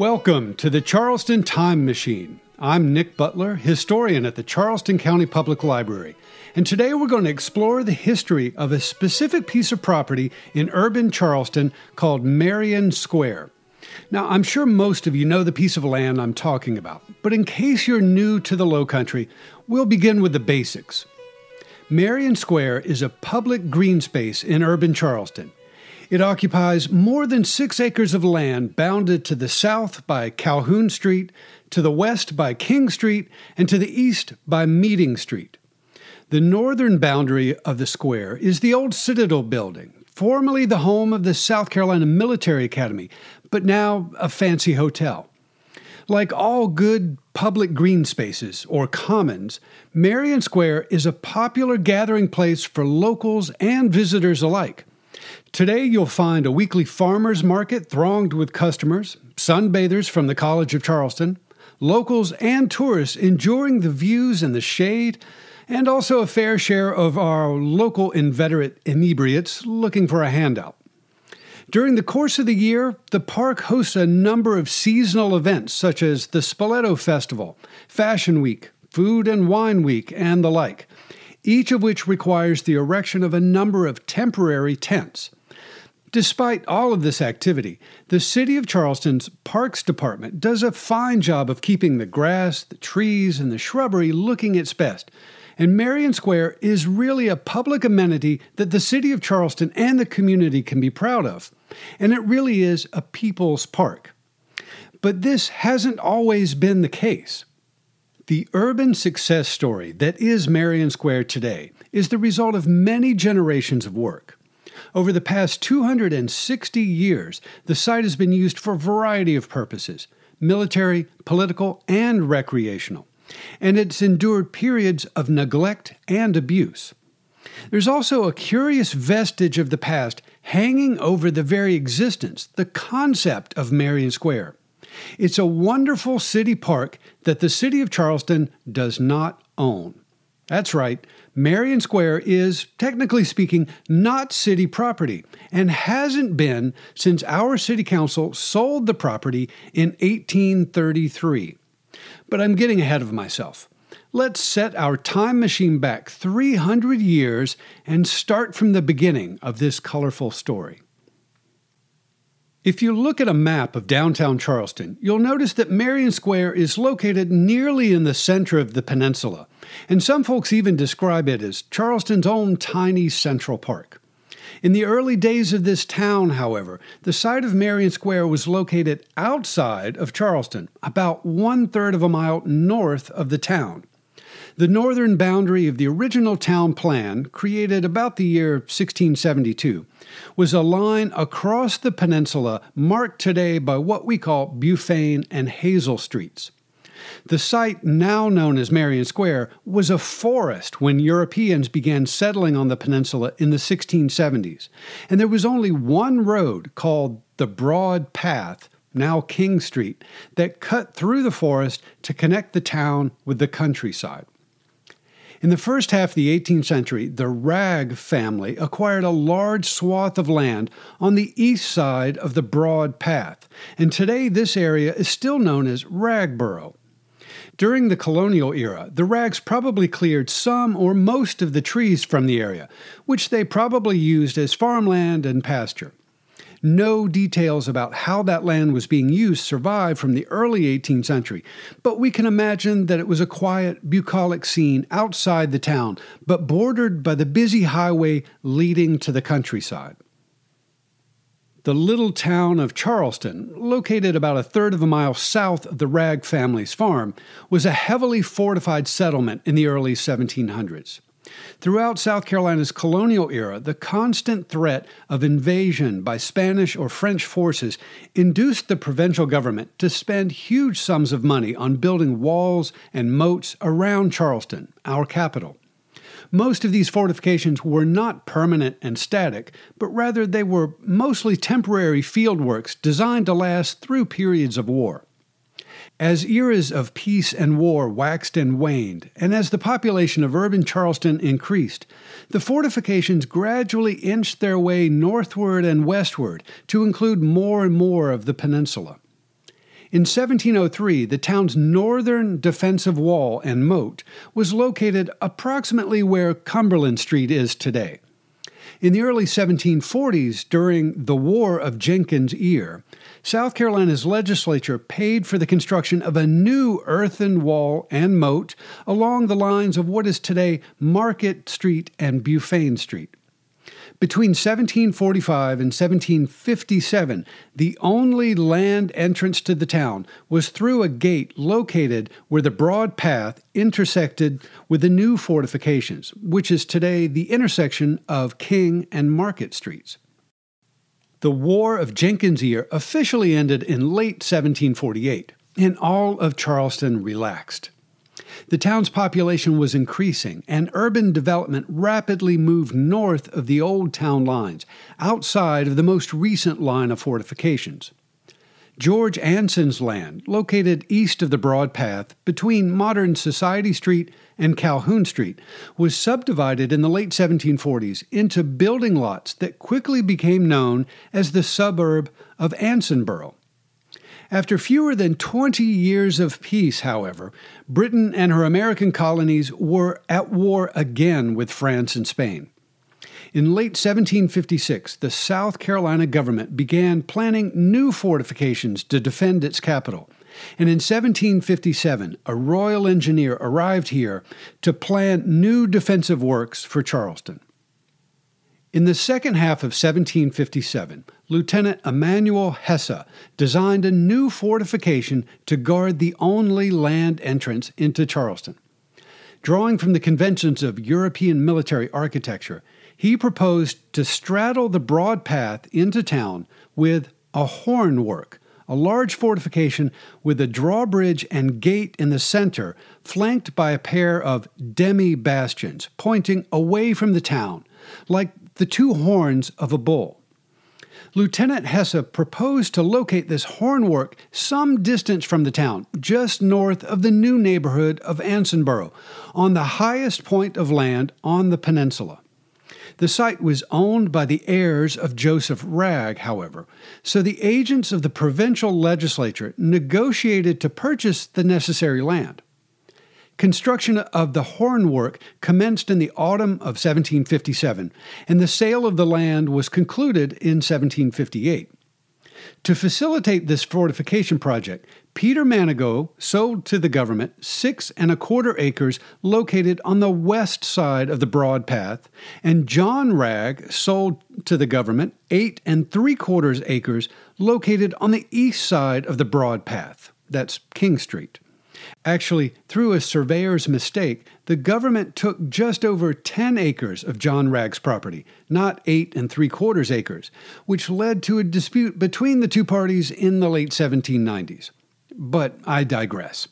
Welcome to the Charleston Time Machine. I'm Nick Butler, historian at the Charleston County Public Library, and today we're going to explore the history of a specific piece of property in urban Charleston called Marion Square. Now, I'm sure most of you know the piece of land I'm talking about, but in case you're new to the Lowcountry, we'll begin with the basics. Marion Square is a public green space in urban Charleston. It occupies more than 6 acres of land bounded to the south by Calhoun Street, to the west by King Street, and to the east by Meeting Street. The northern boundary of the square is the old Citadel building, formerly the home of the South Carolina Military Academy, but now a fancy hotel. Like all good public green spaces, or commons, Marion Square is a popular gathering place for locals and visitors alike. Today, you'll find a weekly farmers market thronged with customers, sunbathers from the College of Charleston, locals and tourists enjoying the views and the shade, and also a fair share of our local inveterate inebriates looking for a handout. During the course of the year, the park hosts a number of seasonal events such as the Spoleto Festival, Fashion Week, Food and Wine Week, and the like, each of which requires the erection of a number of temporary tents. Despite all of this activity, the City of Charleston's Parks Department does a fine job of keeping the grass, the trees, and the shrubbery looking its best, and Marion Square is really a public amenity that the City of Charleston and the community can be proud of, and it really is a people's park. But this hasn't always been the case. The urban success story that is Marion Square today is the result of many generations of work. Over the past 260 years, the site has been used for a variety of purposes, military, political, and recreational, and it's endured periods of neglect and abuse. There's also a curious vestige of the past hanging over the very existence, the concept of Marion Square. It's a wonderful city park that the City of Charleston does not own. That's right, Marion Square is, technically speaking, not city property and hasn't been since our city council sold the property in 1833. But I'm getting ahead of myself. Let's set our time machine back 300 years and start from the beginning of this colorful story. If you look at a map of downtown Charleston, you'll notice that Marion Square is located nearly in the center of the peninsula, and some folks even describe it as Charleston's own tiny Central Park. In the early days of this town, however, the site of Marion Square was located outside of Charleston, about 1/3 of a mile north of the town. The northern boundary of the original town plan, created about the year 1672, was a line across the peninsula marked today by what we call Beaufain and Hazel Streets. The site, now known as Marion Square, was a forest when Europeans began settling on the peninsula in the 1670s, and there was only one road called the Broad Path, now King Street, that cut through the forest to connect the town with the countryside. In the first half of the 18th century, the Wragg family acquired a large swath of land on the east side of the Broad Path, and today this area is still known as Wraggborough. During the colonial era, the Wraggs probably cleared some or most of the trees from the area, which they probably used as farmland and pasture. No details about how that land was being used survive from the early 18th century, but we can imagine that it was a quiet, bucolic scene outside the town, but bordered by the busy highway leading to the countryside. The little town of Charleston, located about 1/3 of a mile south of the Wragg family's farm, was a heavily fortified settlement in the early 1700s. Throughout South Carolina's colonial era, the constant threat of invasion by Spanish or French forces induced the provincial government to spend huge sums of money on building walls and moats around Charleston, our capital. Most of these fortifications were not permanent and static, but rather they were mostly temporary fieldworks designed to last through periods of war. As eras of peace and war waxed and waned, and as the population of urban Charleston increased, the fortifications gradually inched their way northward and westward to include more and more of the peninsula. In 1703, the town's northern defensive wall and moat was located approximately where Cumberland Street is today. In the early 1740s, during the War of Jenkins' Ear, South Carolina's legislature paid for the construction of a new earthen wall and moat along the lines of what is today Market Street and Beaufain Street. Between 1745 and 1757, the only land entrance to the town was through a gate located where the broad path intersected with the new fortifications, which is today the intersection of King and Market Streets. The War of Jenkins' Ear officially ended in late 1748, and all of Charleston relaxed. The town's population was increasing, and urban development rapidly moved north of the old town lines, outside of the most recent line of fortifications. George Anson's land, located east of the broad path between modern Society Street and Calhoun Street, was subdivided in the late 1740s into building lots that quickly became known as the suburb of Ansonborough. After fewer than 20 years of peace, however, Britain and her American colonies were at war again with France and Spain. In late 1756, the South Carolina government began planning new fortifications to defend its capital. And in 1757, a royal engineer arrived here to plan new defensive works for Charleston. In the second half of 1757, Lieutenant Emmanuel Hesse designed a new fortification to guard the only land entrance into Charleston. Drawing from the conventions of European military architecture, he proposed to straddle the broad path into town with a hornwork, a large fortification with a drawbridge and gate in the center, flanked by a pair of demi-bastions pointing away from the town, like the two horns of a bull. Lieutenant Hesse proposed to locate this hornwork some distance from the town, just north of the new neighborhood of Ansonborough, on the highest point of land on the peninsula. The site was owned by the heirs of Joseph Wragg, however, so the agents of the provincial legislature negotiated to purchase the necessary land. Construction of the hornwork commenced in the autumn of 1757, and the sale of the land was concluded in 1758. To facilitate this fortification project, Peter Manago sold to the government 6.25 acres located on the west side of the broad path, and John Wragg sold to the government 8.75 acres located on the east side of the broad path, that's King Street. Actually, through a surveyor's mistake, the government took just over 10 acres of John Wragg's property, not 8.75 acres, which led to a dispute between the two parties in the late 1790s. But I digress.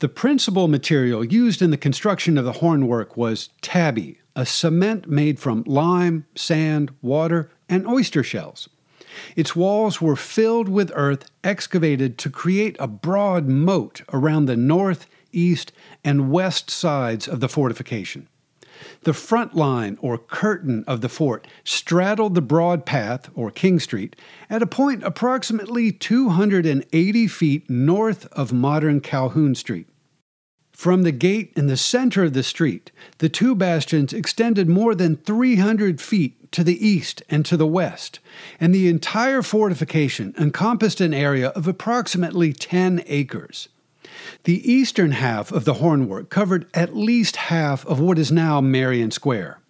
The principal material used in the construction of the hornwork was tabby, a cement made from lime, sand, water, and oyster shells. Its walls were filled with earth excavated to create a broad moat around the north, east, and west sides of the fortification. The front line, or curtain, of the fort straddled the broad path, or King Street, at a point approximately 280 feet north of modern Calhoun Street. From the gate in the center of the street, the two bastions extended more than 300 feet to the east and to the west, and the entire fortification encompassed an area of approximately 10 acres. The eastern half of the hornwork covered at least half of what is now Marion Square.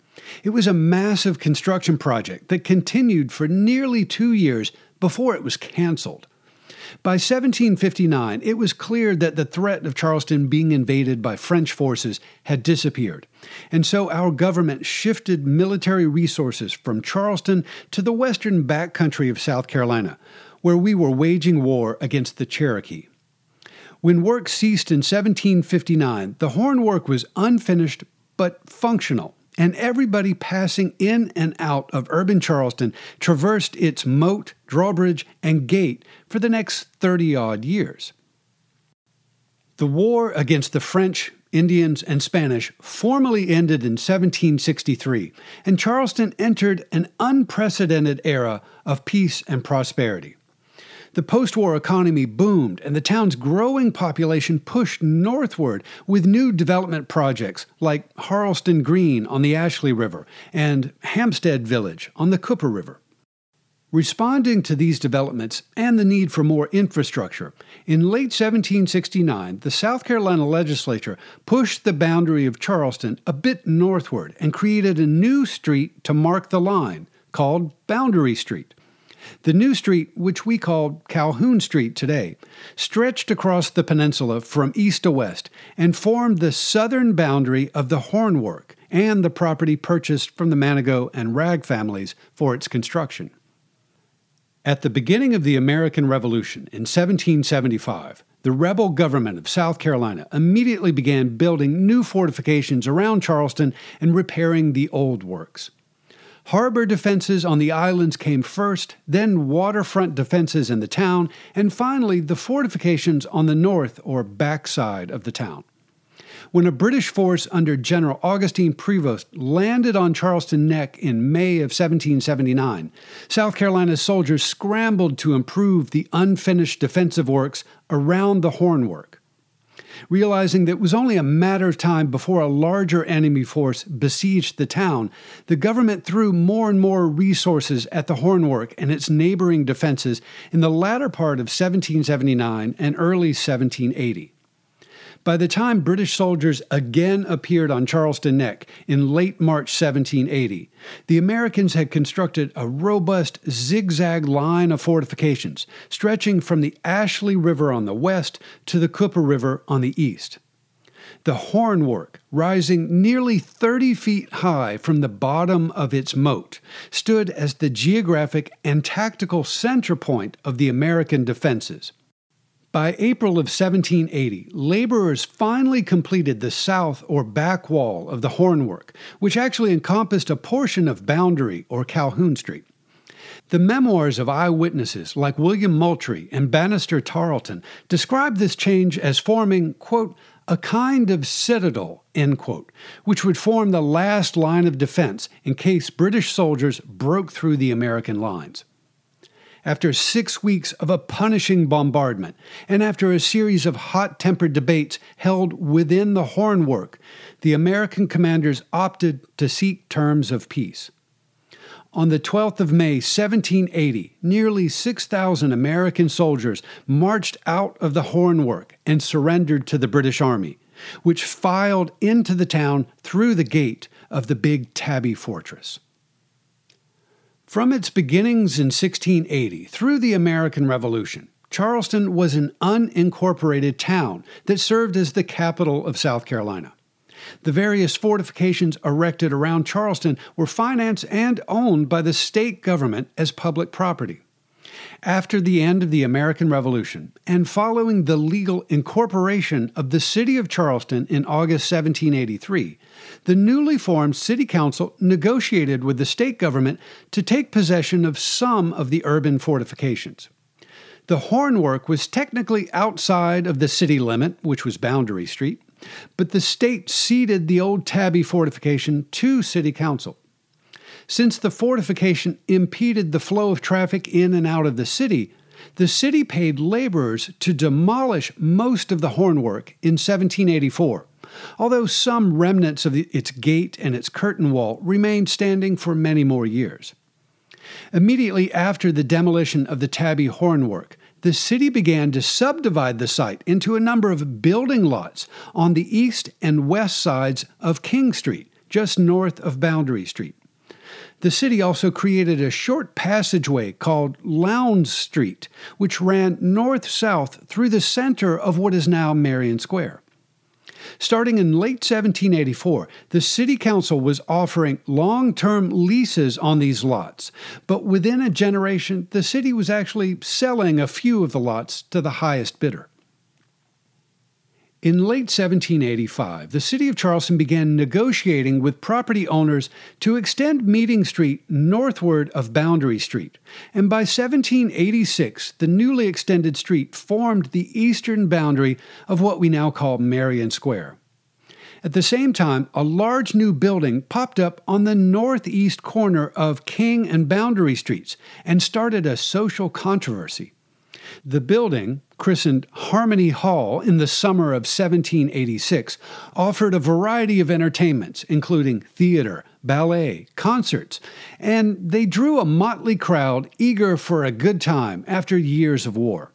It was a massive construction project that continued for nearly 2 years before it was canceled. By 1759, it was clear that the threat of Charleston being invaded by French forces had disappeared, and so our government shifted military resources from Charleston to the western backcountry of South Carolina, where we were waging war against the Cherokee. When work ceased in 1759, the hornwork was unfinished but functional, and everybody passing in and out of urban Charleston traversed its moat, drawbridge, and gate for the next 30-odd years. The war against the French, Indians, and Spanish formally ended in 1763, and Charleston entered an unprecedented era of peace and prosperity. The post-war economy boomed, and the town's growing population pushed northward with new development projects like Harleston Green on the Ashley River and Hampstead Village on the Cooper River. Responding to these developments and the need for more infrastructure, in late 1769, the South Carolina legislature pushed the boundary of Charleston a bit northward and created a new street to mark the line, called Boundary Street. The new street, which we call Calhoun Street today, stretched across the peninsula from east to west and formed the southern boundary of the hornwork and the property purchased from the Manago and Wragg families for its construction. At the beginning of the American Revolution in 1775, the rebel government of South Carolina immediately began building new fortifications around Charleston and repairing the old works. Harbor defenses on the islands came first, then waterfront defenses in the town, and finally the fortifications on the north or backside of the town. When a British force under General Augustine Prevost landed on Charleston Neck in May of 1779, South Carolina's soldiers scrambled to improve the unfinished defensive works around the hornwork, realizing that it was only a matter of time before a larger enemy force besieged the town. The government threw more and more resources at the hornwork and its neighboring defenses in the latter part of 1779 and early 1780. By the time British soldiers again appeared on Charleston Neck in late March 1780, the Americans had constructed a robust zigzag line of fortifications, stretching from the Ashley River on the west to the Cooper River on the east. The hornwork, rising nearly 30 feet high from the bottom of its moat, stood as the geographic and tactical center point of the American defenses. By April of 1780, laborers finally completed the south or back wall of the hornwork, which actually encompassed a portion of Boundary or Calhoun Street. The memoirs of eyewitnesses like William Moultrie and Banastre Tarleton describe this change as forming, quote, a kind of citadel, end quote, which would form the last line of defense in case British soldiers broke through the American lines. After 6 weeks of a punishing bombardment, and after a series of hot-tempered debates held within the hornwork, the American commanders opted to seek terms of peace. On the 12th of May, 1780, nearly 6,000 American soldiers marched out of the hornwork and surrendered to the British Army, which filed into the town through the gate of the Big Tabby Fortress. From its beginnings in 1680 through the American Revolution, Charleston was an unincorporated town that served as the capital of South Carolina. The various fortifications erected around Charleston were financed and owned by the state government as public property. After the end of the American Revolution, and following the legal incorporation of the city of Charleston in August 1783, the newly formed city council negotiated with the state government to take possession of some of the urban fortifications. The hornwork was technically outside of the city limit, which was Boundary Street, but the state ceded the old Tabby fortification to city council. Since the fortification impeded the flow of traffic in and out of the city paid laborers to demolish most of the hornwork in 1784, although some remnants of its gate and its curtain wall remained standing for many more years. Immediately after the demolition of the Tabby hornwork, the city began to subdivide the site into a number of building lots on the east and west sides of King Street, just north of Boundary Street. The city also created a short passageway called Lowndes Street, which ran north-south through the center of what is now Marion Square. Starting in late 1784, the city council was offering long-term leases on these lots, but within a generation, the city was actually selling a few of the lots to the highest bidder. In late 1785, the city of Charleston began negotiating with property owners to extend Meeting Street northward of Boundary Street, and by 1786, the newly extended street formed the eastern boundary of what we now call Marion Square. At the same time, a large new building popped up on the northeast corner of King and Boundary Streets and started a social controversy. The building, christened Harmony Hall in the summer of 1786, offered a variety of entertainments, including theater, ballet, concerts, and they drew a motley crowd eager for a good time after years of war.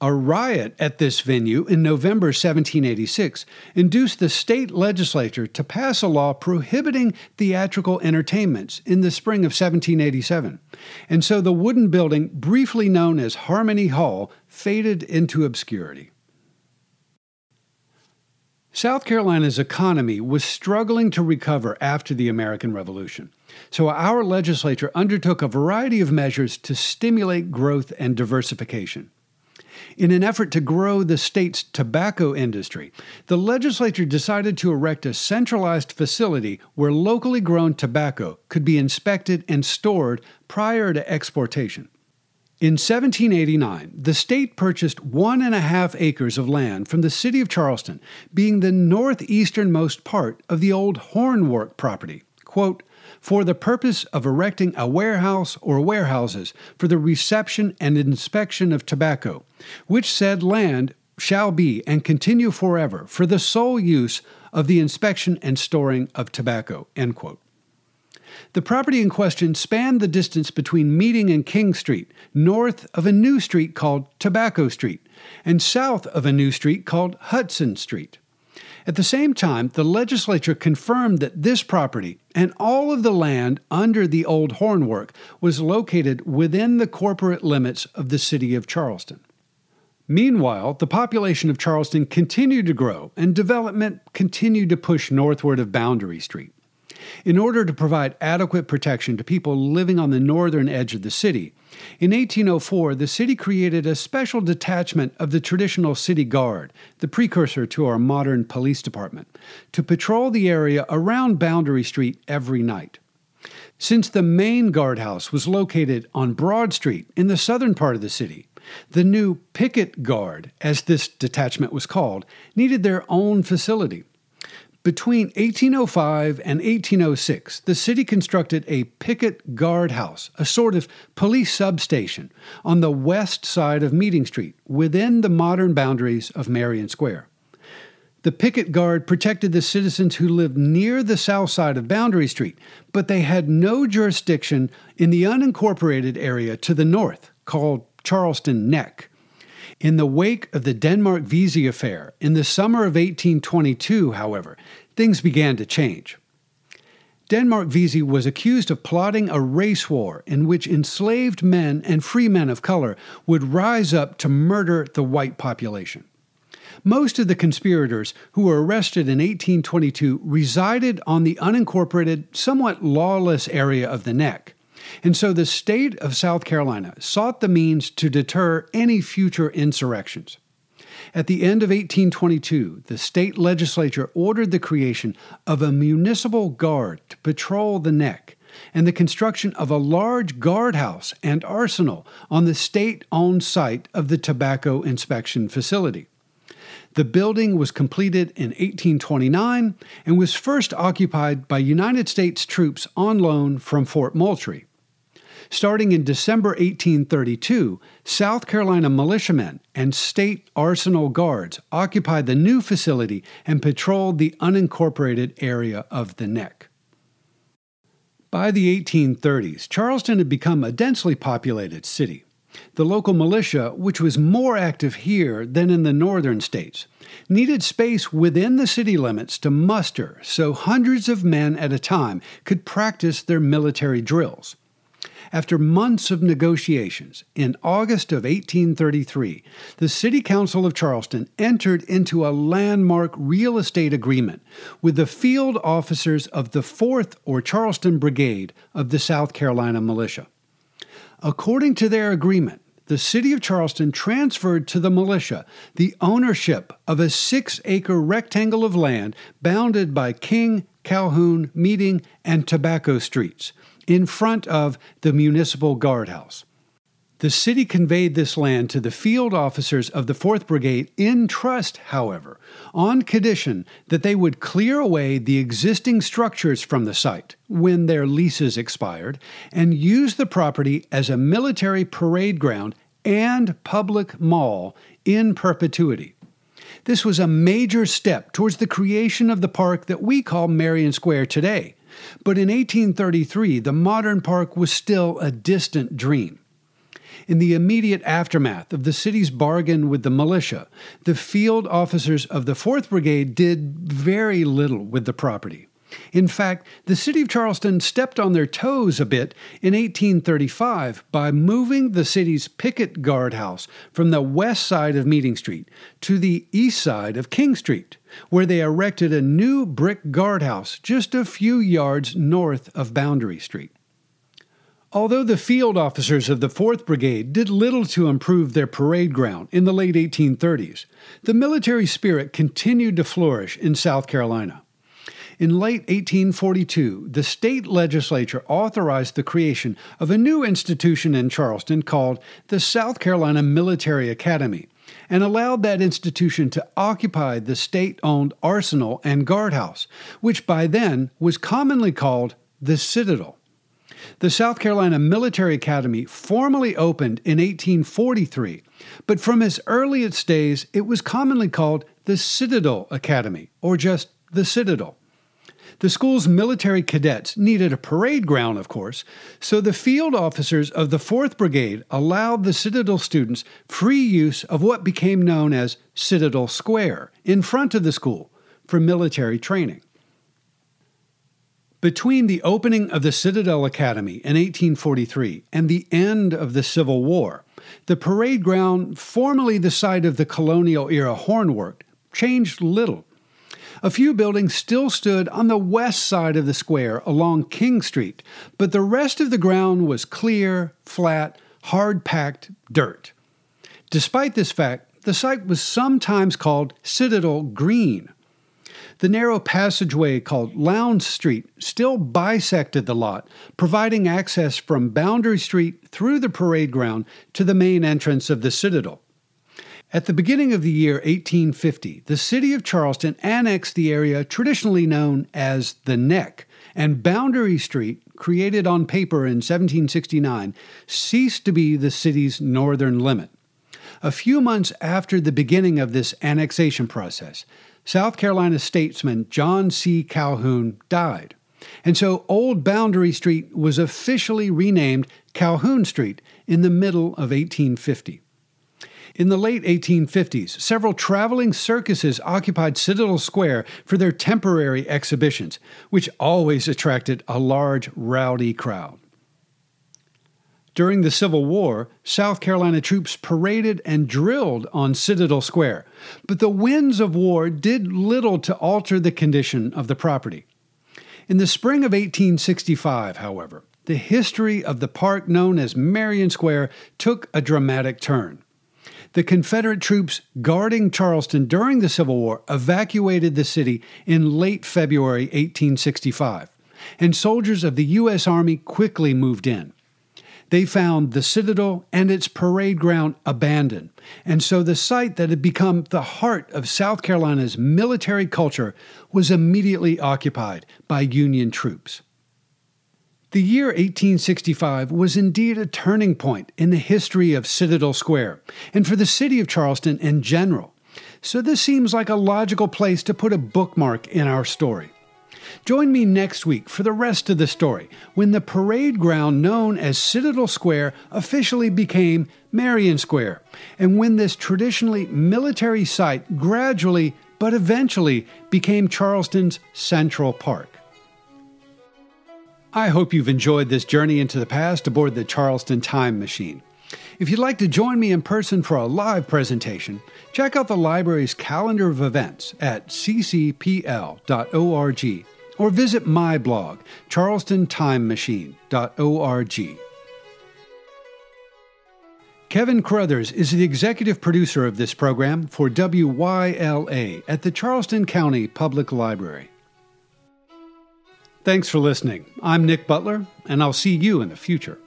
A riot at this venue in November 1786 induced the state legislature to pass a law prohibiting theatrical entertainments in the spring of 1787, and so the wooden building, briefly known as Harmony Hall, faded into obscurity. South Carolina's economy was struggling to recover after the American Revolution, so our legislature undertook a variety of measures to stimulate growth and diversification. In an effort to grow the state's tobacco industry, the legislature decided to erect a centralized facility where locally grown tobacco could be inspected and stored prior to exportation. In 1789, the state purchased 1.5 acres of land from the city of Charleston, being the northeasternmost part of the old hornwork property, quote, for the purpose of erecting a warehouse or warehouses for the reception and inspection of tobacco, which said land shall be and continue forever for the sole use of the inspection and storing of tobacco, end quote. The property in question spanned the distance between Meeting and King Street, north of a new street called Tobacco Street, and south of a new street called Hudson Street. At the same time, the legislature confirmed that this property and all of the land under the old hornwork was located within the corporate limits of the city of Charleston. Meanwhile, the population of Charleston continued to grow and development continued to push northward of Boundary Street. In order to provide adequate protection to people living on the northern edge of the city, in 1804, the city created a special detachment of the traditional city guard, the precursor to our modern police department, to patrol the area around Boundary Street every night. Since the main guardhouse was located on Broad Street in the southern part of the city, the new picket guard, as this detachment was called, needed their own facility. Between 1805 and 1806, the city constructed a picket guard house, a sort of police substation, on the west side of Meeting Street, within the modern boundaries of Marion Square. The picket guard protected the citizens who lived near the south side of Boundary Street, but they had no jurisdiction in the unincorporated area to the north, called Charleston Neck. In the wake of the Denmark Vesey affair in the summer of 1822, however, things began to change. Denmark Vesey was accused of plotting a race war in which enslaved men and free men of color would rise up to murder the white population. Most of the conspirators who were arrested in 1822 resided on the unincorporated, somewhat lawless area of the Neck. And so the state of South Carolina sought the means to deter any future insurrections. At the end of 1822, the state legislature ordered the creation of a municipal guard to patrol the Neck and the construction of a large guardhouse and arsenal on the state-owned site of the tobacco inspection facility. The building was completed in 1829 and was first occupied by United States troops on loan from Fort Moultrie. Starting in December 1832, South Carolina militiamen and state arsenal guards occupied the new facility and patrolled the unincorporated area of the Neck. By the 1830s, Charleston had become a densely populated city. The local militia, which was more active here than in the northern states, needed space within the city limits to muster so hundreds of men at a time could practice their military drills. After months of negotiations, in August of 1833, the City Council of Charleston entered into a landmark real estate agreement with the field officers of the 4th or Charleston Brigade of the South Carolina Militia. According to their agreement, the city of Charleston transferred to the militia the ownership of a 6-acre rectangle of land bounded by King, Calhoun, Meeting, and Tobacco Streets, in front of the municipal guardhouse. The city conveyed this land to the field officers of the 4th Brigade in trust, however, on condition that they would clear away the existing structures from the site when their leases expired and use the property as a military parade ground and public mall in perpetuity. This was a major step towards the creation of the park that we call Marion Square today. But in 1833, the modern park was still a distant dream. In the immediate aftermath of the city's bargain with the militia, the field officers of the 4th Brigade did very little with the property. In fact, the city of Charleston stepped on their toes a bit in 1835 by moving the city's picket guard house from the west side of Meeting Street to the east side of King Street, where they erected a new brick guard house just a few yards north of Boundary Street. Although the field officers of the 4th Brigade did little to improve their parade ground in the late 1830s, the military spirit continued to flourish in South Carolina. In late 1842, the state legislature authorized the creation of a new institution in Charleston called the South Carolina Military Academy, and allowed that institution to occupy the state-owned arsenal and guardhouse, which by then was commonly called the Citadel. The South Carolina Military Academy formally opened in 1843, but from its earliest days, it was commonly called the Citadel Academy, or just the Citadel. The school's military cadets needed a parade ground, of course, so the field officers of the 4th Brigade allowed the Citadel students free use of what became known as Citadel Square in front of the school for military training. Between the opening of the Citadel Academy in 1843 and the end of the Civil War, the parade ground, formerly the site of the colonial-era hornwork, changed little. A few buildings still stood on the west side of the square along King Street, but the rest of the ground was clear, flat, hard-packed dirt. Despite this fact, the site was sometimes called Citadel Green. The narrow passageway called Lowndes Street still bisected the lot, providing access from Boundary Street through the parade ground to the main entrance of the Citadel. At the beginning of the year 1850, the city of Charleston annexed the area traditionally known as the Neck, and Boundary Street, created on paper in 1769, ceased to be the city's northern limit. A few months after the beginning of this annexation process, South Carolina statesman John C. Calhoun died, and so Old Boundary Street was officially renamed Calhoun Street in the middle of 1850. In the late 1850s, several traveling circuses occupied Citadel Square for their temporary exhibitions, which always attracted a large, rowdy crowd. During the Civil War, South Carolina troops paraded and drilled on Citadel Square, but the winds of war did little to alter the condition of the property. In the spring of 1865, however, the history of the park known as Marion Square took a dramatic turn. The Confederate troops guarding Charleston during the Civil War evacuated the city in late February 1865, and soldiers of the U.S. Army quickly moved in. They found the Citadel and its parade ground abandoned, and so the site that had become the heart of South Carolina's military culture was immediately occupied by Union troops. The year 1865 was indeed a turning point in the history of Citadel Square, and for the city of Charleston in general. So this seems like a logical place to put a bookmark in our story. Join me next week for the rest of the story, when the parade ground known as Citadel Square officially became Marion Square, and when this traditionally military site gradually but eventually became Charleston's Central Park. I hope you've enjoyed this journey into the past aboard the Charleston Time Machine. If you'd like to join me in person for a live presentation, check out the library's calendar of events at ccpl.org or visit my blog, charlestontimemachine.org. Kevin Cruthers is the executive producer of this program for WYLA at the Charleston County Public Library. Thanks for listening. I'm Nick Butler, and I'll see you in the future.